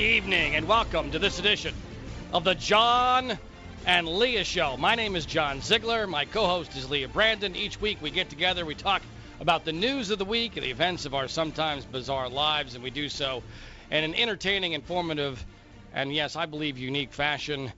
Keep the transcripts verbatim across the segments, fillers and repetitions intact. evening, and welcome to this edition of the John and Leah Show. My name is John Ziegler. My co-host is Leah Brandon. Each week we get together, we talk about the news of the week and the events of our sometimes bizarre lives, and we do so in an entertaining, informative, and yes, I believe unique fashion.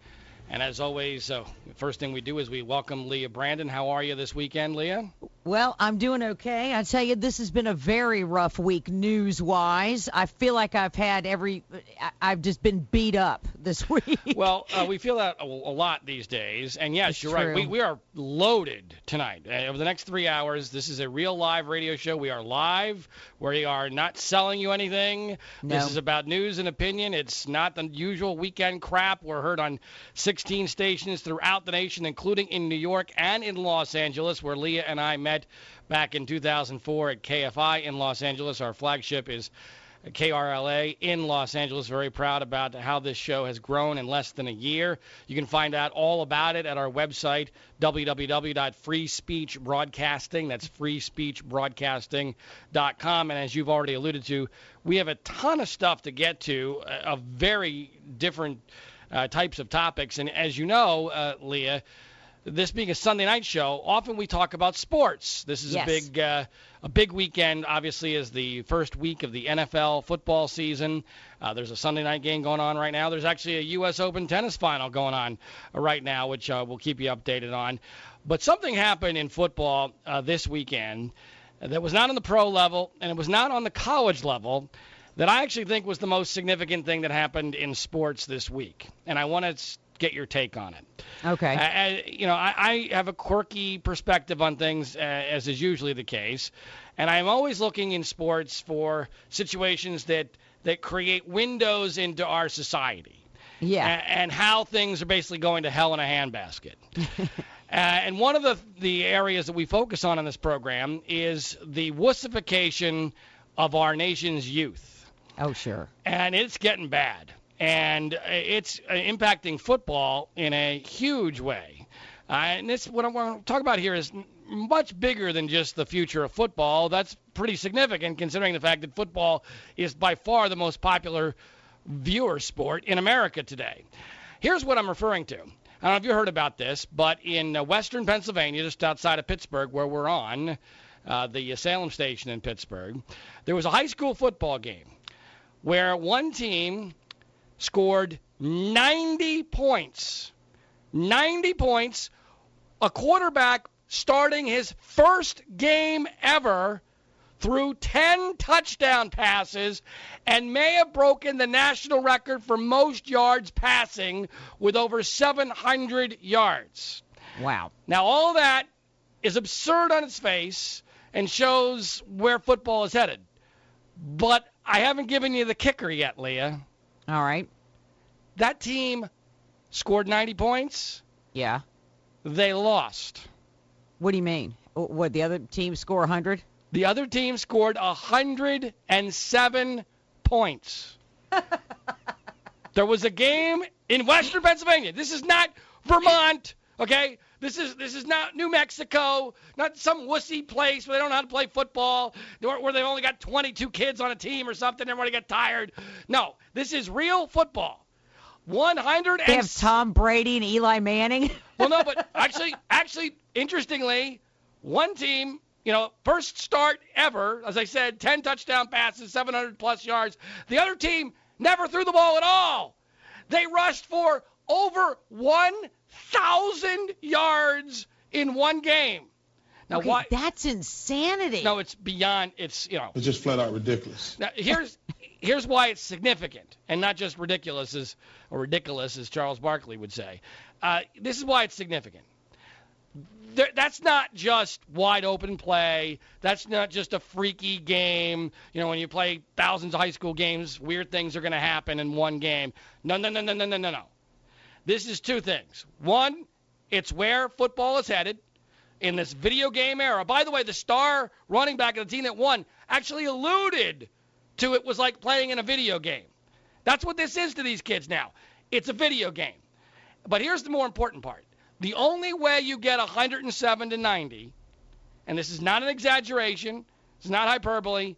And as always, uh, the first thing we do is we welcome Leah Brandon. How are you this weekend, Leah? Well, I'm doing okay. I tell you, this has been a very rough week news-wise. I feel like I've had every – I've just been beat up this week. Well, uh, we feel that a, a lot these days. And, yes, it's you're true. right. We, we are loaded tonight. Uh, over the next three hours, this is a real live radio show. We are live. We are not selling you anything. No. This is about news and opinion. It's not the usual weekend crap. We're heard on six sixteen stations throughout the nation, including in New York and in Los Angeles, where Leah and I met back in two thousand four at K F I in Los Angeles. Our flagship is K R L A in Los Angeles. Very proud about how this show has grown in less than a year. You can find out all about it at our website, w w w dot free speech broadcasting. That's free speech broadcasting dot com. And as you've already alluded to, we have a ton of stuff to get to, a, a very different Uh, types of topics. And as you know, uh, Leah, this being a Sunday night show, often we talk about sports. This is yes. a big uh, a big weekend, obviously, is the first week of the N F L football season. Uh, there's a Sunday night game going on right now. There's actually a U S Open tennis final going on right now, which uh, we'll keep you updated on. But something happened in football uh, this weekend that was not on the pro level, and it was not on the college level, that I actually think was the most significant thing that happened in sports this week. And I want to get your take on it. Okay. I, I, you know, I, I have a quirky perspective on things, uh, as is usually the case. And I'm always looking in sports for situations that, that create windows into our society. Yeah. And, and how things are basically going to hell in a handbasket. Uh, and one of the, the areas that we focus on in this program is the wussification of our nation's youth. Oh, sure. And it's getting bad. And it's impacting football in a huge way. Uh, and this, what I want to talk about here is much bigger than just the future of football. That's pretty significant considering the fact that football is by far the most popular viewer sport in America today. Here's what I'm referring to. I don't know if you heard about this, but in western Pennsylvania, just outside of Pittsburgh, where we're on, uh, the Salem station in Pittsburgh, there was a high school football game where one team scored ninety points. ninety points, a quarterback starting his first game ever, threw ten touchdown passes, and may have broken the national record for most yards passing with over seven hundred yards. Wow. Now, all that is absurd on its face and shows where football is headed. But I haven't given you the kicker yet, Leah. All right. That team scored ninety points. Yeah. They lost. What do you mean? What, the other team score one hundred? The other team scored one hundred seven points. There was a game in western Pennsylvania. This is not Vermont, okay? This is this is not New Mexico, not some wussy place where they don't know how to play football, where they've only got twenty-two kids on a team or something, and everybody got tired. No, this is real football. one hundred They have Tom Brady and Eli Manning. Well, no, but actually, actually, interestingly, one team, you know, first start ever, as I said, ten touchdown passes, seven hundred plus yards. The other team never threw the ball at all. They rushed for over one thousand yards in one game. Now, okay, why? That's insanity. No, it's beyond. It's you know. It's just flat out ridiculous. Now, here's here's why it's significant, and not just ridiculous as or ridiculous as Charles Barkley would say. Uh, this is why it's significant. There, that's not just wide open play. That's not just a freaky game. You know, when you play thousands of high school games, weird things are going to happen in one game. No, no, no, no, no, no, no, no. This is two things. One, it's where football is headed in this video game era. By the way, the star running back of the team that won actually alluded to it was like playing in a video game. That's what this is to these kids now. It's a video game. But here's the more important part. The only way you get one hundred seven to ninety, and this is not an exaggeration, it's not hyperbole,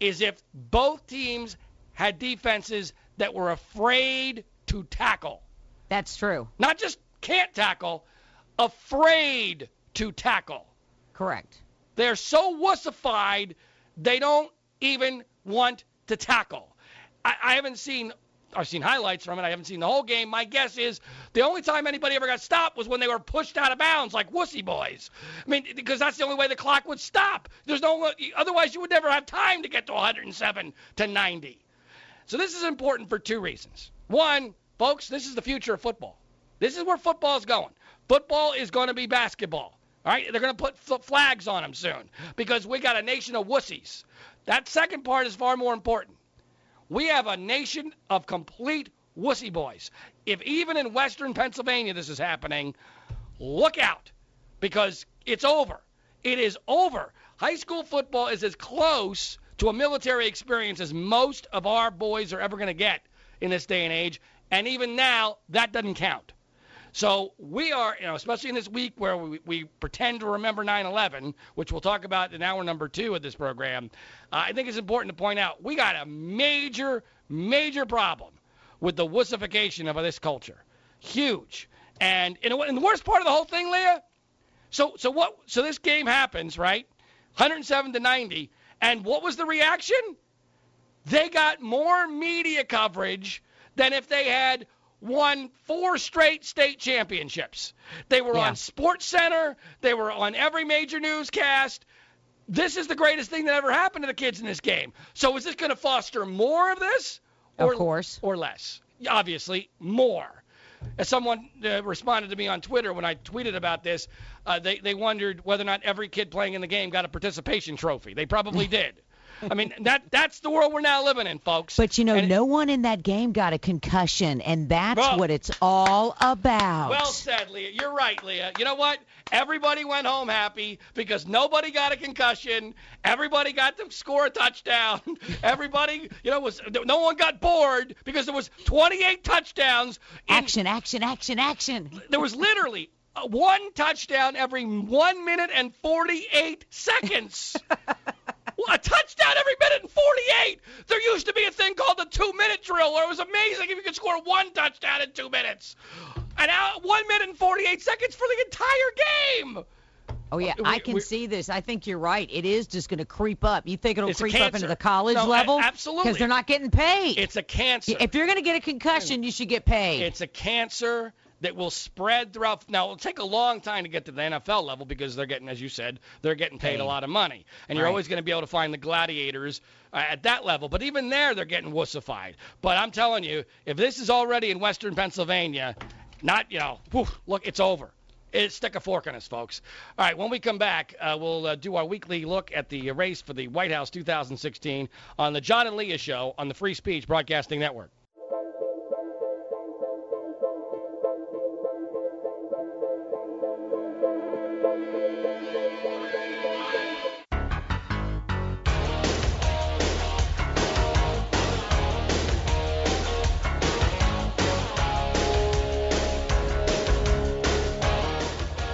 is if both teams had defenses that we're afraid to tackle. That's true. Not just can't tackle, afraid to tackle. Correct. They're so wussified, they don't even want to tackle. I, I haven't seen, I've seen highlights from it. I haven't seen the whole game. My guess is the only time anybody ever got stopped was when they were pushed out of bounds like wussy boys. I mean, because that's the only way the clock would stop. There's no, otherwise you would never have time to get to one hundred seven to ninety. So this is important for two reasons. One, folks, this is the future of football. This is where football is going. Football is going to be basketball. All right, they're going to put f- flags on them soon because we got a nation of wussies. That second part is far more important. We have a nation of complete wussy boys. If even in western Pennsylvania this is happening, look out because it's over. It is over. High school football is as close to a military experience as most of our boys are ever going to get in this day and age. And even now, that doesn't count. So we are, you know, especially in this week where we, we pretend to remember nine eleven, which we'll talk about in hour number two of this program, uh, I think it's important to point out we got a major, major problem with the wussification of this culture. Huge. And, in a, and the worst part of the whole thing, Leah, so so what? So this game happens, right, one hundred seven to ninety, and what was the reaction? They got more media coverage than if they had won four straight state championships. They were yeah. on Sports Center. They were on every major newscast. This is the greatest thing that ever happened to the kids in this game. So is this going to foster more of this? Or, of course. Or less? Obviously, more. As someone uh, responded to me on Twitter when I tweeted about this, uh, they, they wondered whether or not every kid playing in the game got a participation trophy. They probably did. I mean, that that's the world we're now living in, folks. But, you know, and no it, one in that game got a concussion, and that's well, what it's all about. Well said, Leah. You're right, Leah. You know what? Everybody went home happy because nobody got a concussion. Everybody got to score a touchdown. Everybody, you know, was no one got bored because there was twenty-eight touchdowns. In, action, action, action, action. There was literally one touchdown every one minute and forty-eight seconds. A touchdown every minute and forty-eight. There used to be a thing called the two-minute drill where it was amazing if you could score one touchdown in two minutes. And out, one minute and forty-eight seconds for the entire game. Oh, yeah, we, I can we, see this. I think you're right. It is just going to creep up. You think it'll creep up into the college no, level? A, absolutely. Because they're not getting paid. It's a cancer. If you're going to get a concussion, you should get paid. It's a cancer that will spread throughout. Now, it'll take a long time to get to the N F L level because they're getting, as you said, they're getting paid a lot of money. And right. You're always going to be able to find the gladiators uh, at that level. But even there, they're getting wussified. But I'm telling you, if this is already in western Pennsylvania, not, you know, whew, look, it's over. It stick a fork in us, folks. All right, when we come back, uh, we'll uh, do our weekly look at the race for the White House two thousand sixteen on the John and Leah Show on the Free Speech Broadcasting Network.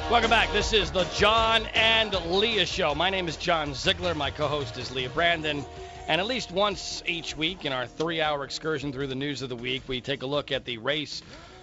Welcome back. This is the John and Leah Show. My name is John Ziegler. My co-host is Leah Brandon. And at least once each week in our three-hour excursion through the news of the week, we take a look at the race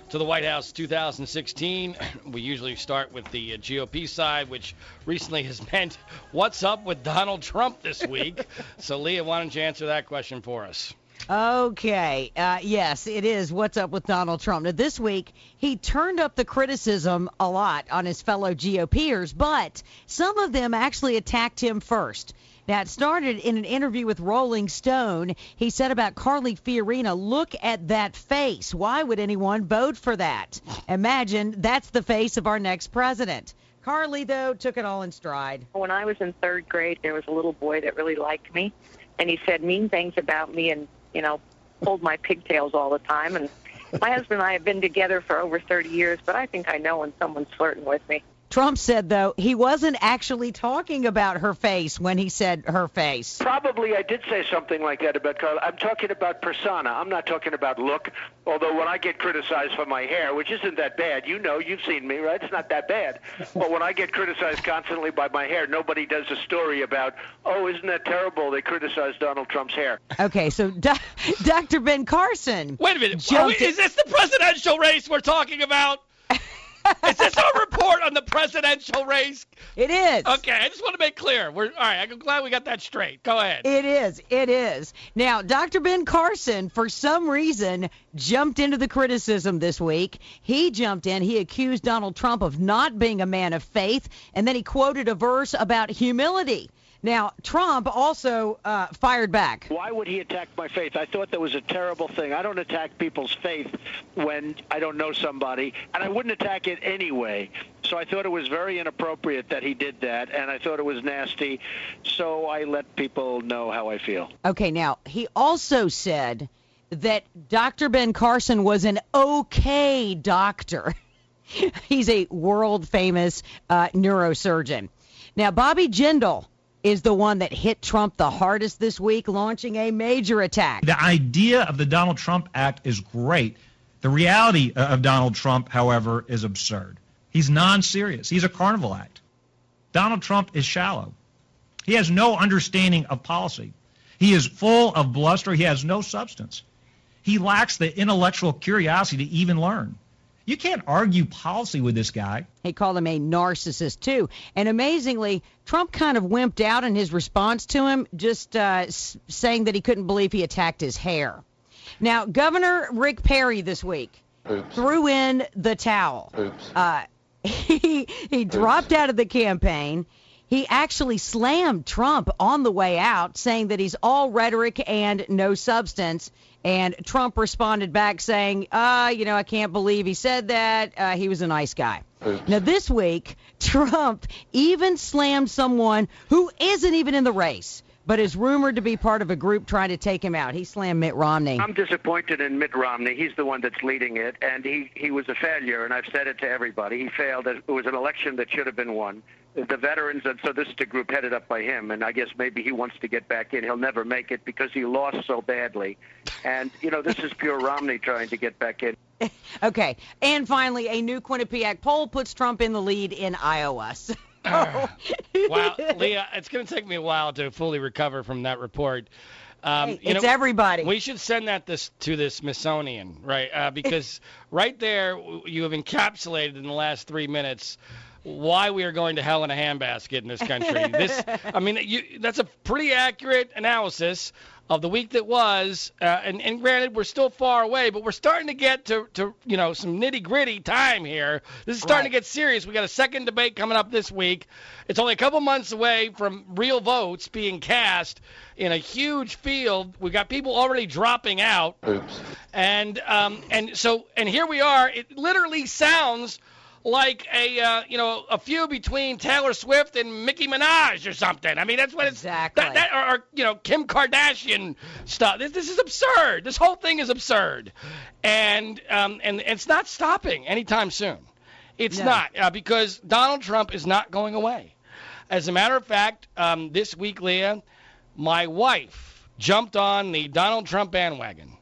to the White House two thousand sixteen. We usually start with the G O P side, which recently has meant what's up with Donald Trump this week. So, Leah, why don't you answer that question for us? Okay. Uh, yes, it is. What's up with Donald Trump? Now, this week, he turned up the criticism a lot on his fellow GOPers, but some of them actually attacked him first. Now, it started in an interview with Rolling Stone. He said about Carly Fiorina, look at that face. Why would anyone vote for that? Imagine that's the face of our next president. Carly, though, took it all in stride. When I was in third grade, there was a little boy that really liked me, and he said mean things about me and, you know, pulled my pigtails all the time. And my husband and I have been together for over thirty years, but I think I know when someone's flirting with me. Trump said, though, he wasn't actually talking about her face when he said her face. Probably I did say something like that about Carla. I'm talking about persona. I'm not talking about look, although when I get criticized for my hair, which isn't that bad, you know, you've seen me, right? It's not that bad. But when I get criticized constantly by my hair, nobody does a story about, oh, isn't that terrible? They criticized Donald Trump's hair. Okay, so Do- Doctor Ben Carson. Wait a minute. We, is this the presidential race we're talking about? Is this our report on the presidential race? It is. Okay, I just want to make clear. We're all right. I'm glad we got that straight. Go ahead. It is. It is. Now, Doctor Ben Carson, for some reason, jumped into the criticism this week. He jumped in. He accused Donald Trump of not being a man of faith, and then he quoted a verse about humility. Now, Trump also uh, fired back. Why would he attack my faith? I thought that was a terrible thing. I don't attack people's faith when I don't know somebody, and I wouldn't attack it anyway. So I thought it was very inappropriate that he did that, and I thought it was nasty. So I let people know how I feel. Okay, now, he also said that Doctor Ben Carson was an okay doctor. He's a world-famous uh, neurosurgeon. Now, Bobby Jindal is the one that hit Trump the hardest this week, launching a major attack. The idea of the Donald Trump Act is great. The reality of Donald Trump, however, is absurd. He's non-serious. He's a carnival act. Donald Trump is shallow. He has no understanding of policy. He is full of bluster. He has no substance. He lacks the intellectual curiosity to even learn. You can't argue policy with this guy. He called him a narcissist, too. And amazingly, Trump kind of wimped out in his response to him, just uh, s- saying that he couldn't believe he attacked his hair. Now, Governor Rick Perry this week Oops. threw in the towel. Oops. Uh, he he Oops. dropped out of the campaign. He actually slammed Trump on the way out, saying that he's all rhetoric and no substance. And Trump responded back saying, uh, you know, I can't believe he said that. Uh, he was a nice guy. Oops. Now, this week, Trump even slammed someone who isn't even in the race, but is rumored to be part of a group trying to take him out. He slammed Mitt Romney. I'm disappointed in Mitt Romney. He's the one that's leading it, and he, he was a failure, and I've said it to everybody. He failed. It was an election that should have been won. The veterans, and so this is the group headed up by him, and I guess maybe he wants to get back in. He'll never make it because he lost so badly. And, you know, this is pure Romney trying to get back in. Okay. And finally, a new Quinnipiac poll puts Trump in the lead in Iowa. So. Uh, wow. Leah, it's going to take me a while to fully recover from that report. Um, hey, you it's know, everybody. We should send that this to the Smithsonian, right? Uh, because right there, you have encapsulated in the last three minutes why we are going to hell in a handbasket in this country. This, I mean, you, that's a pretty accurate analysis of the week that was. Uh, and, and granted, we're still far away, but we're starting to get to, to you know, some nitty-gritty time here. This is starting right. to get serious. We got a second debate coming up this week. It's only a couple months away from real votes being cast in a huge field. We've got people already dropping out. Oops. And um, and so and here we are. It literally sounds like a uh, you know a feud between Taylor Swift and Nicki Minaj or something. I mean that's what it's exactly that, that or, or you know Kim Kardashian stuff. This this is absurd. This whole thing is absurd, and um and, and it's not stopping anytime soon. It's no. not uh, because Donald Trump is not going away. As a matter of fact, um, this week, Leah, my wife jumped on the Donald Trump bandwagon.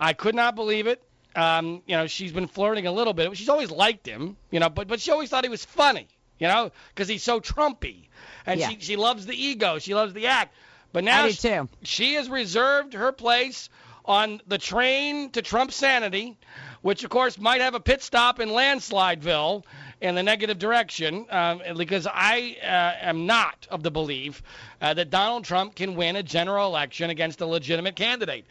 I could not believe it. Um, you know, she's been flirting a little bit. She's always liked him, you know, but, but she always thought he was funny, you know, because he's so Trumpy. And yeah. she, she loves the ego. She loves the act. But now she, too. she has reserved her place on the train to Trump sanity, which, of course, might have a pit stop in Landslideville in the negative direction, um, because I uh, am not of the belief uh, that Donald Trump can win a general election against a legitimate candidate.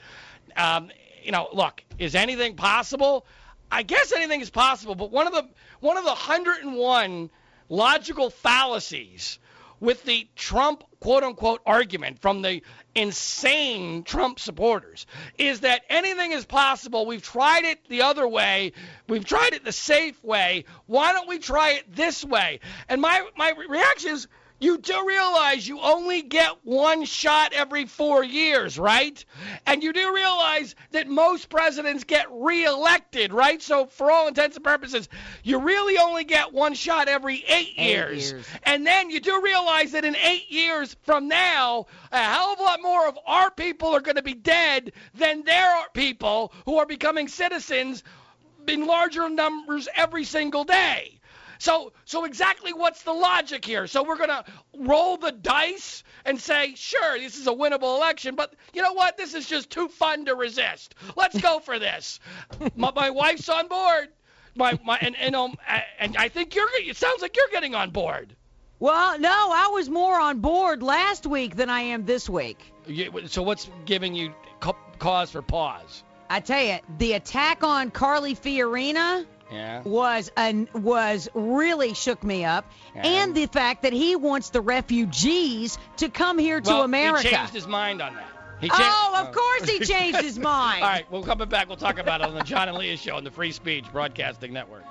Um You know, look, is anything possible? I guess anything is possible, but one of the one of the one hundred one logical fallacies with the Trump quote-unquote argument from the insane Trump supporters is that anything is possible. We've tried it the other way. We've tried it the safe way. Why don't we try it this way? And my, my reaction is, You do realize you only get one shot every four years, right? And you do realize that most presidents get reelected, right? So for all intents and purposes, you really only get one shot every eight, eight years. years. And then you do realize that in eight years from now, a hell of a lot more of our people are going to be dead than their people who are becoming citizens in larger numbers every single day. So so exactly what's the logic here? So we're going to roll the dice and say, sure, this is a winnable election, but you know what? This is just too fun to resist. Let's go for this. my, my wife's on board. My my and and, um, and I think you're it sounds like you're getting on board. Well, no, I was more on board last week than I am this week. So what's giving you cause for pause? I tell you, the attack on Carly Fiorina Yeah. was an, was really shook me up, yeah. and the fact that he wants the refugees to come here well, to America. He changed his mind on that. He cha- oh, of oh. course he changed his mind. All right, we'll come back. We'll talk about it on the John and Leah Show on the Free Speech Broadcasting Network.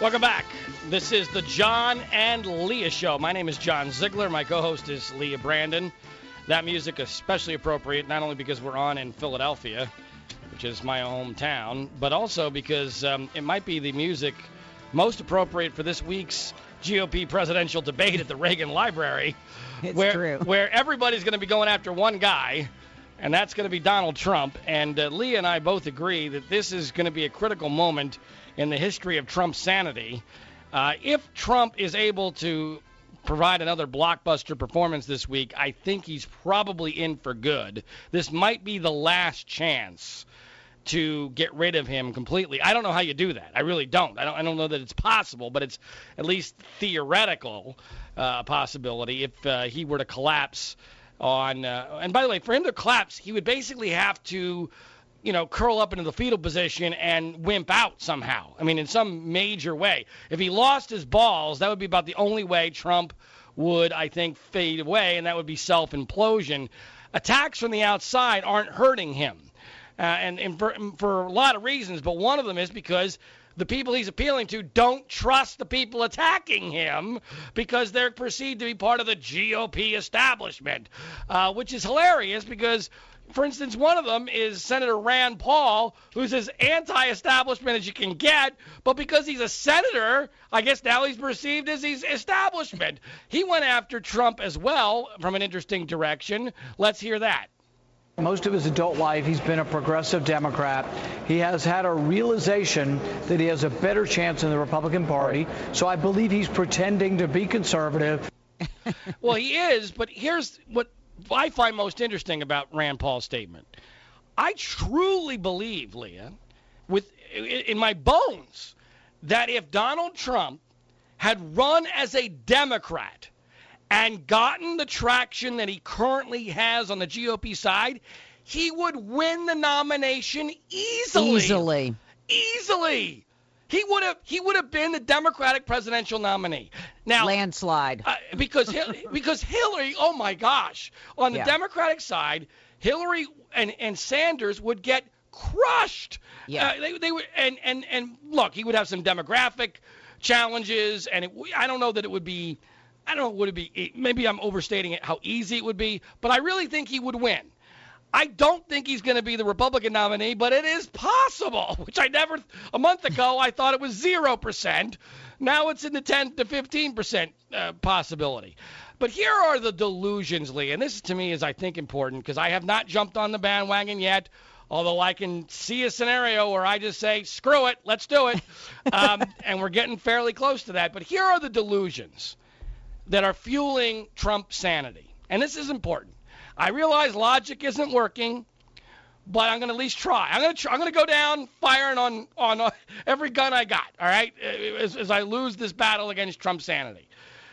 Welcome back. This is the John and Leah Show. My name is John Ziegler. My co-host is Leah Brandon. That music is especially appropriate, not only because we're on in Philadelphia, which is my hometown, but also because um, it might be the music most appropriate for this week's G O P presidential debate at the Reagan Library. It's where, true. Where everybody's going to be going after one guy, and that's going to be Donald Trump. And uh, Leah and I both agree that this is going to be a critical moment in the history of Trump's sanity. Uh, if Trump is able to provide another blockbuster performance this week, I think he's probably in for good. This might be the last chance to get rid of him completely. I don't know how you do that. I really don't. I don't, I don't know that it's possible, but it's at least theoretical uh, possibility if uh, he were to collapse on... Uh, and by the way, for him to collapse, he would basically have to... you know, curl up into the fetal position and wimp out somehow. I mean, in some major way. If he lost his balls, that would be about the only way Trump would, I think, fade away, and that would be self-implosion. Attacks from the outside aren't hurting him, uh, and, and for, for a lot of reasons, but one of them is because the people he's appealing to don't trust the people attacking him because they're perceived to be part of the G O P establishment, uh, which is hilarious because... For instance, one of them is Senator Rand Paul, who's as anti-establishment as you can get, but because he's a senator, I guess now he's perceived as he's establishment. He went after Trump as well from an interesting direction. Let's hear that. Most of his adult life, he's been a progressive Democrat. He has had a realization that he has a better chance in the Republican Party, so I believe he's pretending to be conservative. Well, he is, but here's what... I find most interesting about Rand Paul's statement. I truly believe, Leah, with in my bones, that if Donald Trump had run as a Democrat and gotten the traction that he currently has on the G O P side, he would win the nomination easily. Easily. Easily. He would have he would have been the Democratic presidential nominee. Now landslide. Uh, because because Hillary, oh my gosh, on the yeah. Democratic side, Hillary and, and Sanders would get crushed. Yeah. Uh, they they would and, and and look, he would have some demographic challenges, and it, I don't know that it would be I don't know would it be maybe I'm overstating it how easy it would be, but I really think he would win. I don't think he's going to be the Republican nominee, but it is possible, which I never, a month ago, I thought it was zero percent. Now it's in the ten to fifteen percent uh, possibility. But here are the delusions, Lee, and this to me is, I think, important because I have not jumped on the bandwagon yet, although I can see a scenario where I just say, screw it, let's do it, um, and we're getting fairly close to that. But here are the delusions that are fueling Trump's sanity, and this is important. I realize logic isn't working, but I'm going to at least try. I'm going to try, I'm going to go down firing on, on on every gun I got, all right, as, as I lose this battle against Trump's sanity.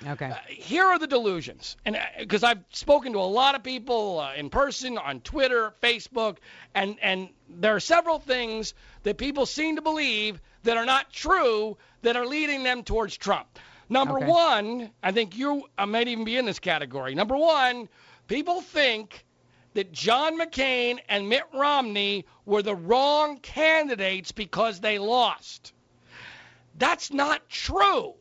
Okay. Uh, here are the delusions. And because uh, I've spoken to a lot of people uh, in person, on Twitter, Facebook, and, and there are several things that people seem to believe that are not true that are leading them towards Trump. Number okay. one, I think you uh, might even be in this category. Number one, people think that John McCain and Mitt Romney were the wrong candidates because they lost. That's not true.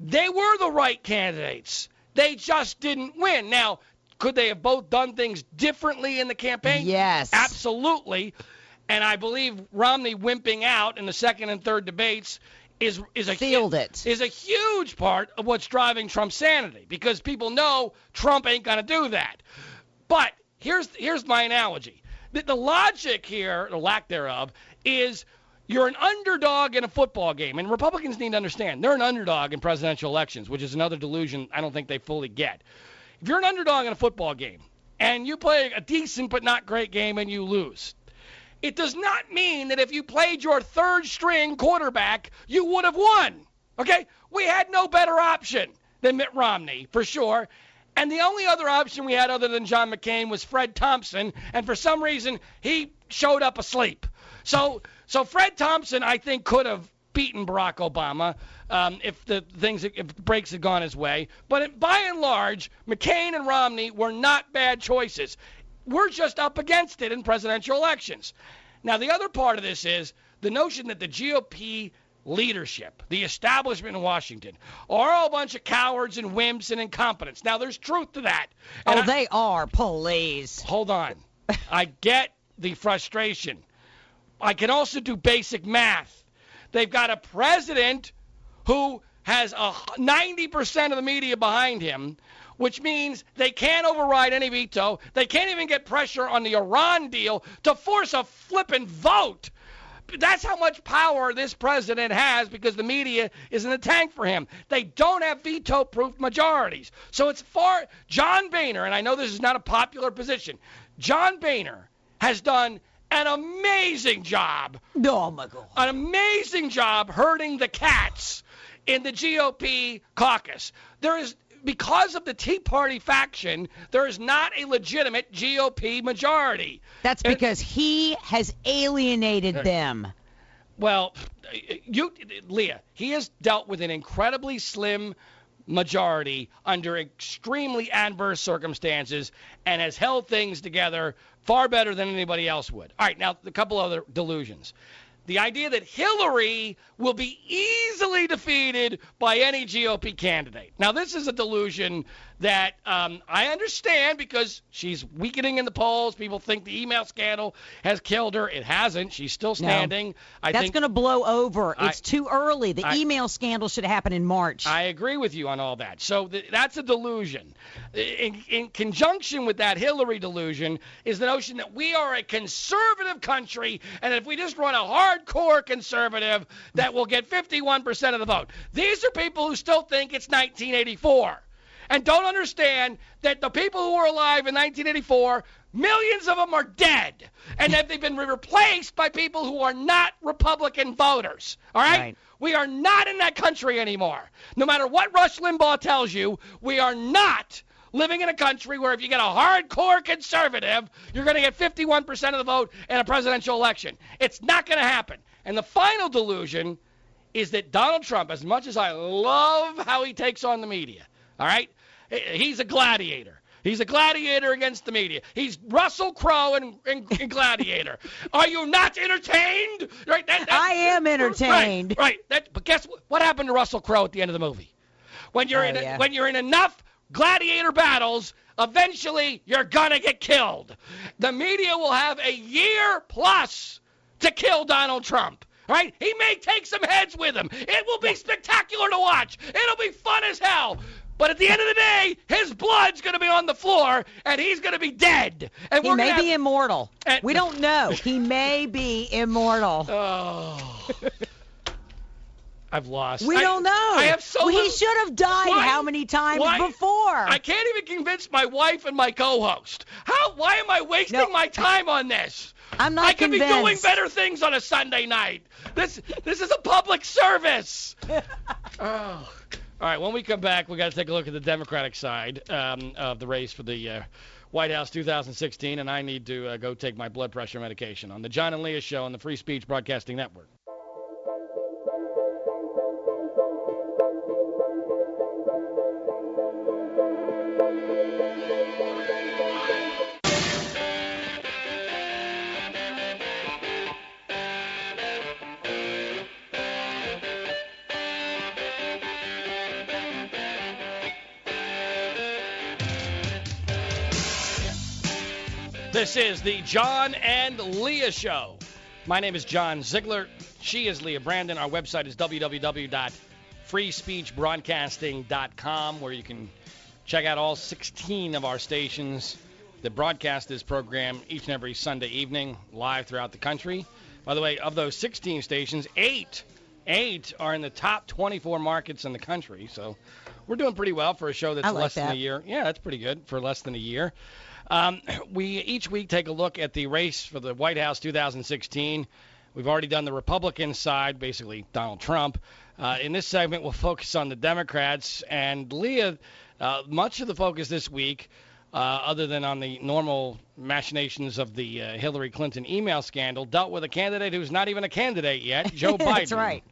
They were the right candidates. They just didn't win. Now, could they have both done things differently in the campaign? Yes. Absolutely. And I believe Romney wimping out in the second and third debates is is a, Sealed it. is a huge part of what's driving Trump's sanity, because people know Trump ain't going to do that. But here's here's my analogy. The, the logic here, or lack thereof, is you're an underdog in a football game, and Republicans need to understand they're an underdog in presidential elections, which is another delusion I don't think they fully get. If you're an underdog in a football game and you play a decent but not great game and you lose, it does not mean that if you played your third-string quarterback, you would have won, okay? We had no better option than Mitt Romney, for sure. And the only other option we had other than John McCain was Fred Thompson, and for some reason, he showed up asleep. So so Fred Thompson, I think, could have beaten Barack Obama um, if the things if the breaks had gone his way. But it, by and large, McCain and Romney were not bad choices. We're just up against it in presidential elections. Now, the other part of this is the notion that the G O P leadership, the establishment in Washington, are all a bunch of cowards and wimps and incompetents. Now, there's truth to that. And oh, I, they are, please. Hold on. I get the frustration. I can also do basic math. They've got a president who has a ninety percent of the media behind him, which means they can't override any veto. They can't even get pressure on the Iran deal to force a flippin' vote. That's how much power this president has, because the media is in the tank for him. They don't have veto-proof majorities. So it's far... John Boehner, and I know this is not a popular position, John Boehner has done an amazing job. Oh, my God. An amazing job herding the cats in the G O P caucus. There is... Because of the Tea Party faction, there is not a legitimate G O P majority. That's because and, he has alienated uh, them. Well, you, Leah, he has dealt with an incredibly slim majority under extremely adverse circumstances and has held things together far better than anybody else would. All right, now a couple other delusions. The idea that Hillary will be easily defeated by any G O P candidate. Now, this is a delusion that um, I understand, because she's weakening in the polls. People think the email scandal has killed her. It hasn't. She's still standing. No, I that's going to blow over. I, it's too early. The I, email scandal should happen in March. I agree with you on all that. So th- that's a delusion. In, in conjunction with that Hillary delusion is the notion that we are a conservative country, and if we just run a hard hardcore conservative, that will get fifty-one percent of the vote. These are people who still think it's nineteen eighty-four and don't understand that the people who were alive in nineteen eighty-four, millions of them are dead, and that they've been replaced by people who are not Republican voters. All right? Right. We are not in that country anymore. No matter what Rush Limbaugh tells you, we are not living in a country where if you get a hardcore conservative, you're going to get fifty-one percent of the vote in a presidential election. It's not going to happen. And the final delusion is that Donald Trump, as much as I love how he takes on the media, all right, he's a gladiator. He's a gladiator against the media. He's Russell Crowe and, and, and Gladiator. Are you not entertained? Right? That, that, I am entertained. Right, right. That, but guess what? What happened to Russell Crowe at the end of the movie? When you're oh, in a, yeah. when you're in enough gladiator battles, eventually you're gonna get killed. The media will have a year plus to kill Donald Trump, right? He may take some heads with him. It will be spectacular to watch. It'll be fun as hell. But at the end of the day, his blood's going to be on the floor, and he's going to be dead. And he we're may have... be immortal. And... We don't know. He may be immortal. Oh... I've lost. We I, don't know. I have so well, little... He should have died why? how many times why? before? I can't even convince my wife and my co-host. How? Why am I wasting no. my time on this? I'm not I could convinced. be doing better things on a Sunday night. This this is a public service. oh. All right, when we come back, we got to take a look at the Democratic side um, of the race for the uh, White House two thousand sixteen, and I need to uh, go take my blood pressure medication on the John and Leah Show on the Free Speech Broadcasting Network. This is the John and Leah Show. My name is John Ziegler. She is Leah Brandon. Our website is w w w dot free speech broadcasting dot com, where you can check out all sixteen of our stations that broadcast this program each and every Sunday evening live throughout the country. By the way, of those sixteen stations, eight, eight are in the top twenty-four markets in the country. So we're doing pretty well for a show that's like less that. than a year. Yeah, that's pretty good for less than a year. Um, we each week take a look at the race for the White House two thousand sixteen. We've already done the Republican side, basically Donald Trump. Uh, in this segment, we'll focus on the Democrats. And Leah, uh, much of the focus this week, uh, other than on the normal machinations of the uh, Hillary Clinton email scandal, dealt with a candidate who's not even a candidate yet, Joe Biden. That's right.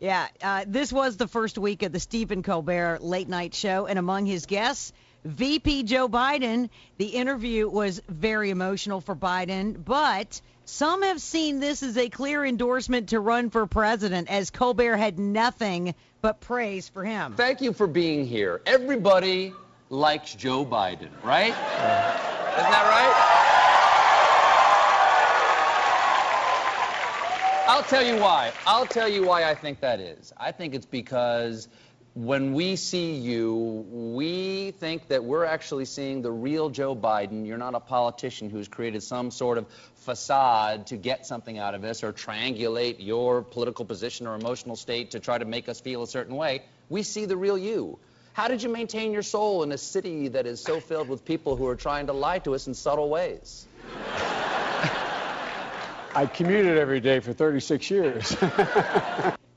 Yeah. Uh, this was the first week of the Stephen Colbert late night show, and among his guests, V P Joe Biden. The interview was very emotional for Biden, but some have seen this as a clear endorsement to run for president, as Colbert had nothing but praise for him. Thank you for being here. Everybody likes Joe Biden, right? Uh, Isn't that right? I'll tell you why. I'll tell you why I think that is. I think it's because when we see you, we think that we're actually seeing the real Joe Biden. You're not a politician who's created some sort of facade to get something out of us or triangulate your political position or emotional state to try to make us feel a certain way. We see the real you. How did you maintain your soul in a city that is so filled with people who are trying to lie to us in subtle ways? I commuted every day for thirty-six years.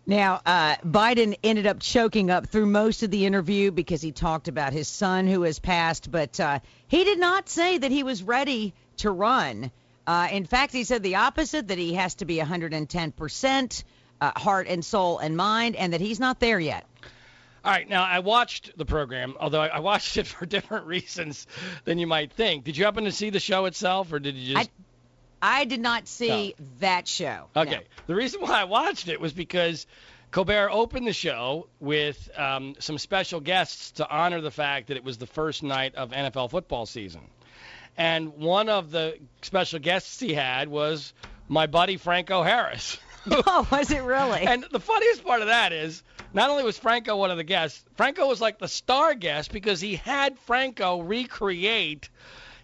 Now, uh, Biden ended up choking up through most of the interview because he talked about his son who has passed, but uh, he did not say that he was ready to run. Uh, in fact, he said the opposite, that he has to be one hundred ten percent uh, heart and soul and mind, and that he's not there yet. All right. Now, I watched the program, although I watched it for different reasons than you might think. Did you happen to see the show itself, or did you just... I- I did not see no. that show. Okay. No. The reason why I watched it was because Colbert opened the show with um, some special guests to honor the fact that it was the first night of N F L football season. And one of the special guests he had was my buddy Franco Harris. Oh, was it really? And the funniest part of that is not only was Franco one of the guests, Franco was like the star guest because he had Franco recreate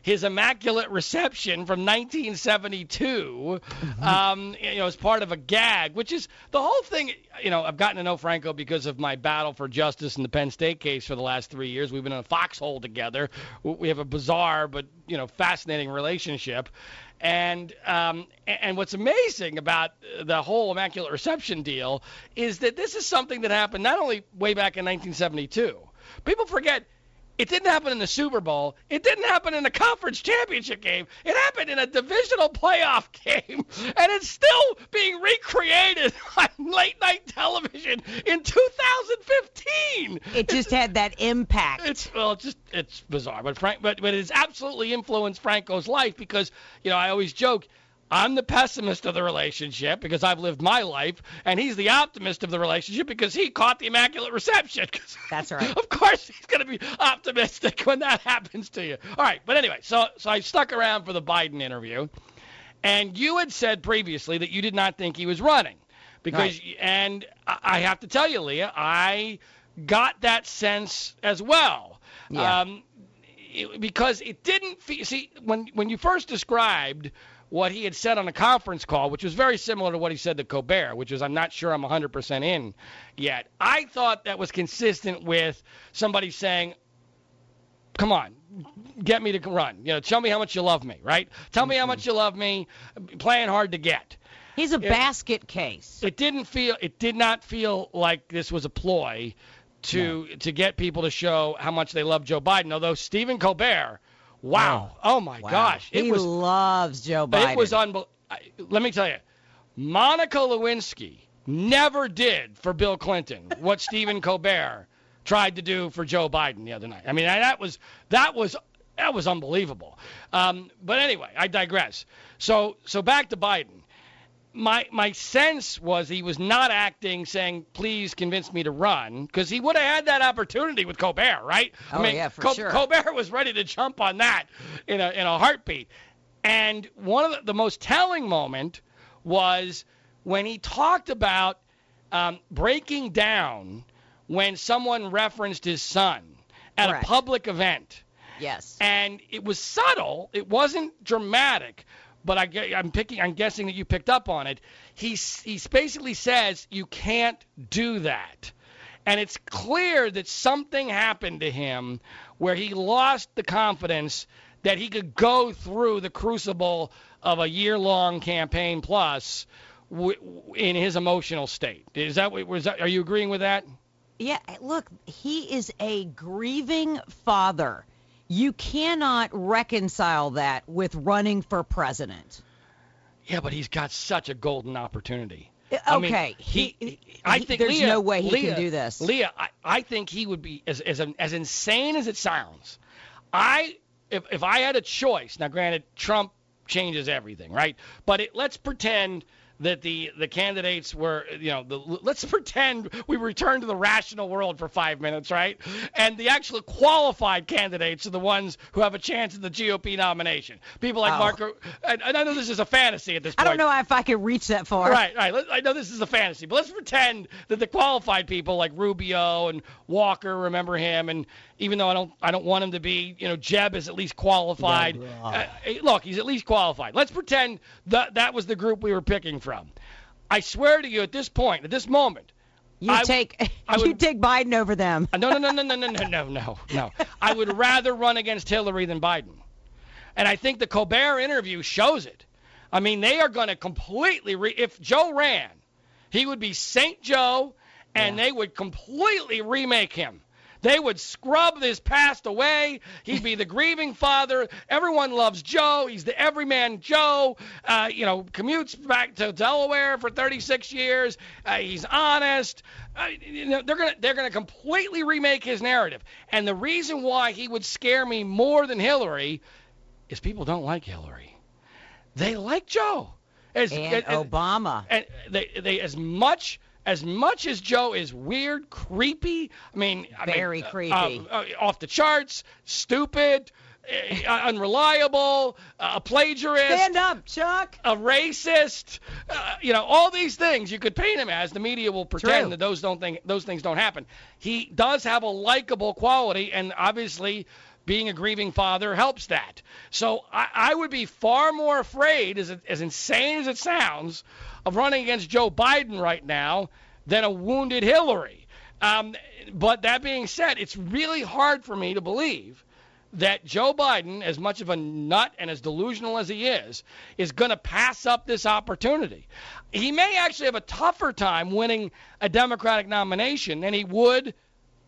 his Immaculate Reception from nineteen seventy-two, mm-hmm. um, you know, as part of a gag, which is the whole thing. You know, I've gotten to know Franco because of my battle for justice in the Penn State case for the last three years. We've been in a foxhole together. We have a bizarre but, you know, fascinating relationship. And um, and what's amazing about the whole Immaculate Reception deal is that this is something that happened not only way back in nineteen seventy-two. People forget. It didn't happen in the Super Bowl. It didn't happen in a conference championship game. It happened in a divisional playoff game. And it's still being recreated on late-night television in two thousand fifteen. It just it's, had that impact. It's, well, it's just it's bizarre. But, Frank, but, but it's absolutely influenced Franco's life because, you know, I always joke, I'm the pessimist of the relationship because I've lived my life, and he's the optimist of the relationship because he caught the Immaculate Reception. That's right. Of course he's going to be optimistic when that happens to you. All right, but anyway, so so I stuck around for the Biden interview, and you had said previously that you did not think he was running. because, right. And I have to tell you, Leah, I got that sense as well. Yeah. Um, because it didn't feel – see, when, when you first described – what he had said on a conference call, which was very similar to what he said to Colbert, which is, I'm not sure I'm one hundred percent in yet. I thought that was consistent with somebody saying, come on, get me to run. You know, tell me how much you love me, right? Tell me how much you love me, playing hard to get. He's a it, basket case. It didn't feel, it did not feel like this was a ploy to yeah. to get people to show how much they love Joe Biden. Although Stephen Colbert, wow, oh, oh my wow. gosh. It he was, loves Joe Biden. It was unbelievable. Let me tell you, Monica Lewinsky never did for Bill Clinton what Stephen Colbert tried to do for Joe Biden the other night. I mean, that was that was that was unbelievable. Um, but anyway, I digress. So so back to Biden. My my sense was he was not acting, saying, please convince me to run, because he would have had that opportunity with Colbert, right? Oh, I mean, yeah, for Col- sure. Colbert was ready to jump on that in a, in a heartbeat. And one of the, the most telling moment was when he talked about um, breaking down when someone referenced his son at Correct. a public event. Yes. And it was subtle. It wasn't dramatic. But I, I'm picking. I'm guessing that you picked up on it. He he basically says you can't do that, and it's clear that something happened to him where he lost the confidence that he could go through the crucible of a year-long campaign plus w- w- in his emotional state. Is that what was? That, are you agreeing with that? Yeah. Look, he is a grieving father. You cannot reconcile that with running for president. Yeah, but he's got such a golden opportunity. Okay. I mean, he, he, I think there's Leah, no way he Leah, can do this. Leah, I, I think he would be, as as as insane as it sounds, I if if I had a choice, now granted, Trump changes everything, right? But it, let's pretend that the, the candidates were, you know, the, let's pretend we return to the rational world for five minutes, right? And the actual qualified candidates are the ones who have a chance in the G O P nomination. People like oh. Marco, and, and I know this is a fantasy at this point. I don't know if I can reach that far. Right, right. I know this is a fantasy, but let's pretend that the qualified people like Rubio and Walker, remember him, and even though I don't I don't want him to be, you know, Jeb is at least qualified. Uh, look, he's at least qualified. Let's pretend that that was the group we were picking for. From. I swear to you, at this point, at this moment, you I, take I would, you take Biden over them. no, no, no, no, no, no, no, no, no, no. I would rather run against Hillary than Biden, and I think the Colbert interview shows it. I mean, they are going to completely. Re- if Joe ran, he would be Saint Joe, and yeah. they would completely remake him. They would scrub this past away. He'd be the grieving father. Everyone loves Joe. He's the everyman Joe. Uh, you know, commutes back to Delaware for thirty-six years. Uh, he's honest. Uh, you know, they're gonna they're gonna completely remake his narrative. And the reason why he would scare me more than Hillary is people don't like Hillary. They like Joe. As, and as, Obama. And they they as much. As much as Joe is weird, creepy, I mean, I very mean, creepy, uh, uh, off the charts, stupid, uh, unreliable, uh, a plagiarist, stand up, Chuck, a racist, uh, you know, all these things you could paint him as. The media will pretend True. that those don't think those things don't happen. He does have a likable quality, and obviously, being a grieving father helps that. So I, I would be far more afraid, as as insane as it sounds, of running against Joe Biden right now than a wounded Hillary. Um, but that being said, it's really hard for me to believe that Joe Biden, as much of a nut and as delusional as he is, is going to pass up this opportunity. He may actually have a tougher time winning a Democratic nomination than he would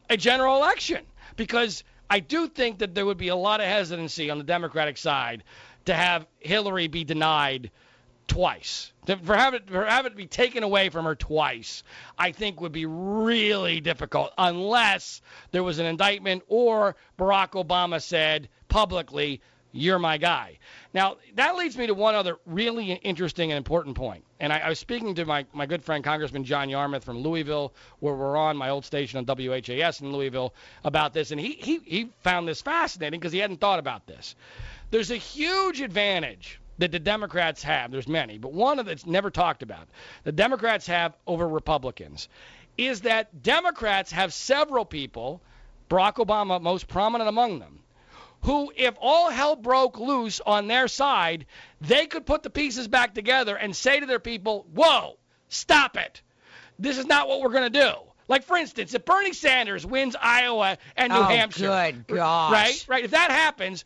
a general election, because I do think that there would be a lot of hesitancy on the Democratic side to have Hillary be denied twice. To, for, have it, for have it be taken away from her twice, I think would be really difficult, unless there was an indictment or Barack Obama said publicly, you're my guy. Now, that leads me to one other really interesting and important point. And I, I was speaking to my, my good friend Congressman John Yarmouth from Louisville, where we're on, my old station on W H A S in Louisville, about this. And he, he, he found this fascinating because he hadn't thought about this. There's a huge advantage that the Democrats have. There's many, but one of that's never talked about. The Democrats have over Republicans is that Democrats have several people, Barack Obama most prominent among them, who, if all hell broke loose on their side, they could put the pieces back together and say to their people, whoa, stop it. This is not what we're going to do. Like, for instance, if Bernie Sanders wins Iowa and New oh, Hampshire. Oh, good gosh. Right? Right. If that happens,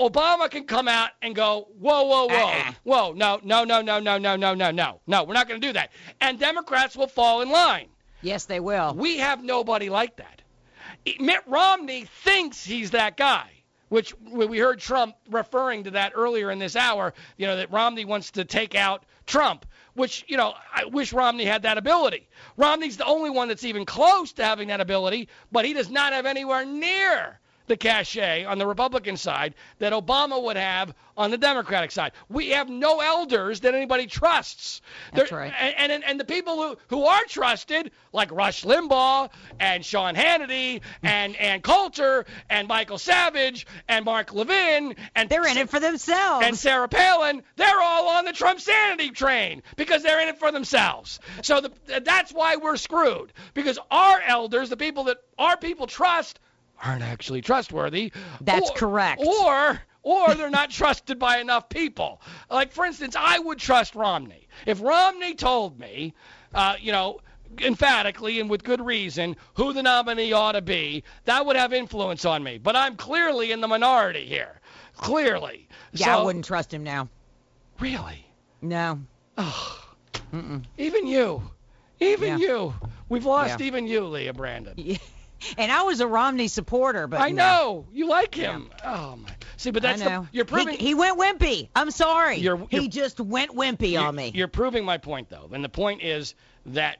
Obama can come out and go, whoa, whoa, whoa, uh-uh. whoa, no, no, no, no, no, no, no, no, no, no, we're not going to do that. And Democrats will fall in line. Yes, they will. We have nobody like that. Mitt Romney thinks he's that guy, which we heard Trump referring to that earlier in this hour, you know, that Romney wants to take out Trump, which, you know, I wish Romney had that ability. Romney's the only one that's even close to having that ability, but he does not have anywhere near the cachet on the Republican side that Obama would have on the Democratic side. We have no elders that anybody trusts. That's They're, right. And, and and the people who, who are trusted, like Rush Limbaugh and Sean Hannity and, and Coulter and Michael Savage and Mark Levin. and They're in it for themselves. And Sarah Palin, they're all on the Trump sanity train because they're in it for themselves. So the, that's why we're screwed, because our elders, the people that our people trust, aren't actually trustworthy. That's or, correct. Or or they're not trusted by enough people. Like, for instance, I would trust Romney. If Romney told me, uh, you know, emphatically and with good reason, who the nominee ought to be, that would have influence on me. But I'm clearly in the minority here. Clearly. Yeah, so, I wouldn't trust him now. Really? No. Oh, even you. Even yeah. you. We've lost yeah. even you, Leah Brandon. Yeah. And I was a Romney supporter, but I no. know you like him. Yeah. Oh my! See, but that's the, you're proving he, he went wimpy. I'm sorry, you're, you're, he just went wimpy on me. You're proving my point, though, and the point is that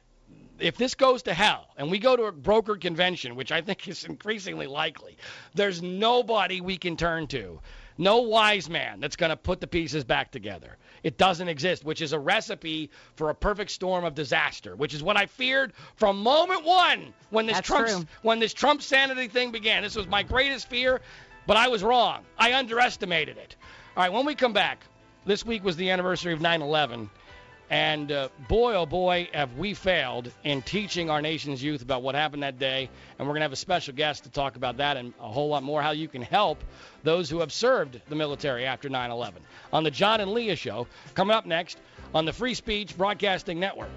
if this goes to hell and we go to a brokered convention, which I think is increasingly likely, there's nobody we can turn to, no wise man that's going to put the pieces back together. It doesn't exist, which is a recipe for a perfect storm of disaster, which is what I feared from moment one when this Trump when this Trump sanity thing began. This was my greatest fear, but I was wrong. I underestimated it. All right, when we come back, this week was the anniversary of nine eleven, and uh, boy, oh boy, have we failed in teaching our nation's youth about what happened that day, and we're going to have a special guest to talk about that and a whole lot more, how you can help those who have served the military after nine eleven on the John and Leah Show, coming up next on the Free Speech Broadcasting Network.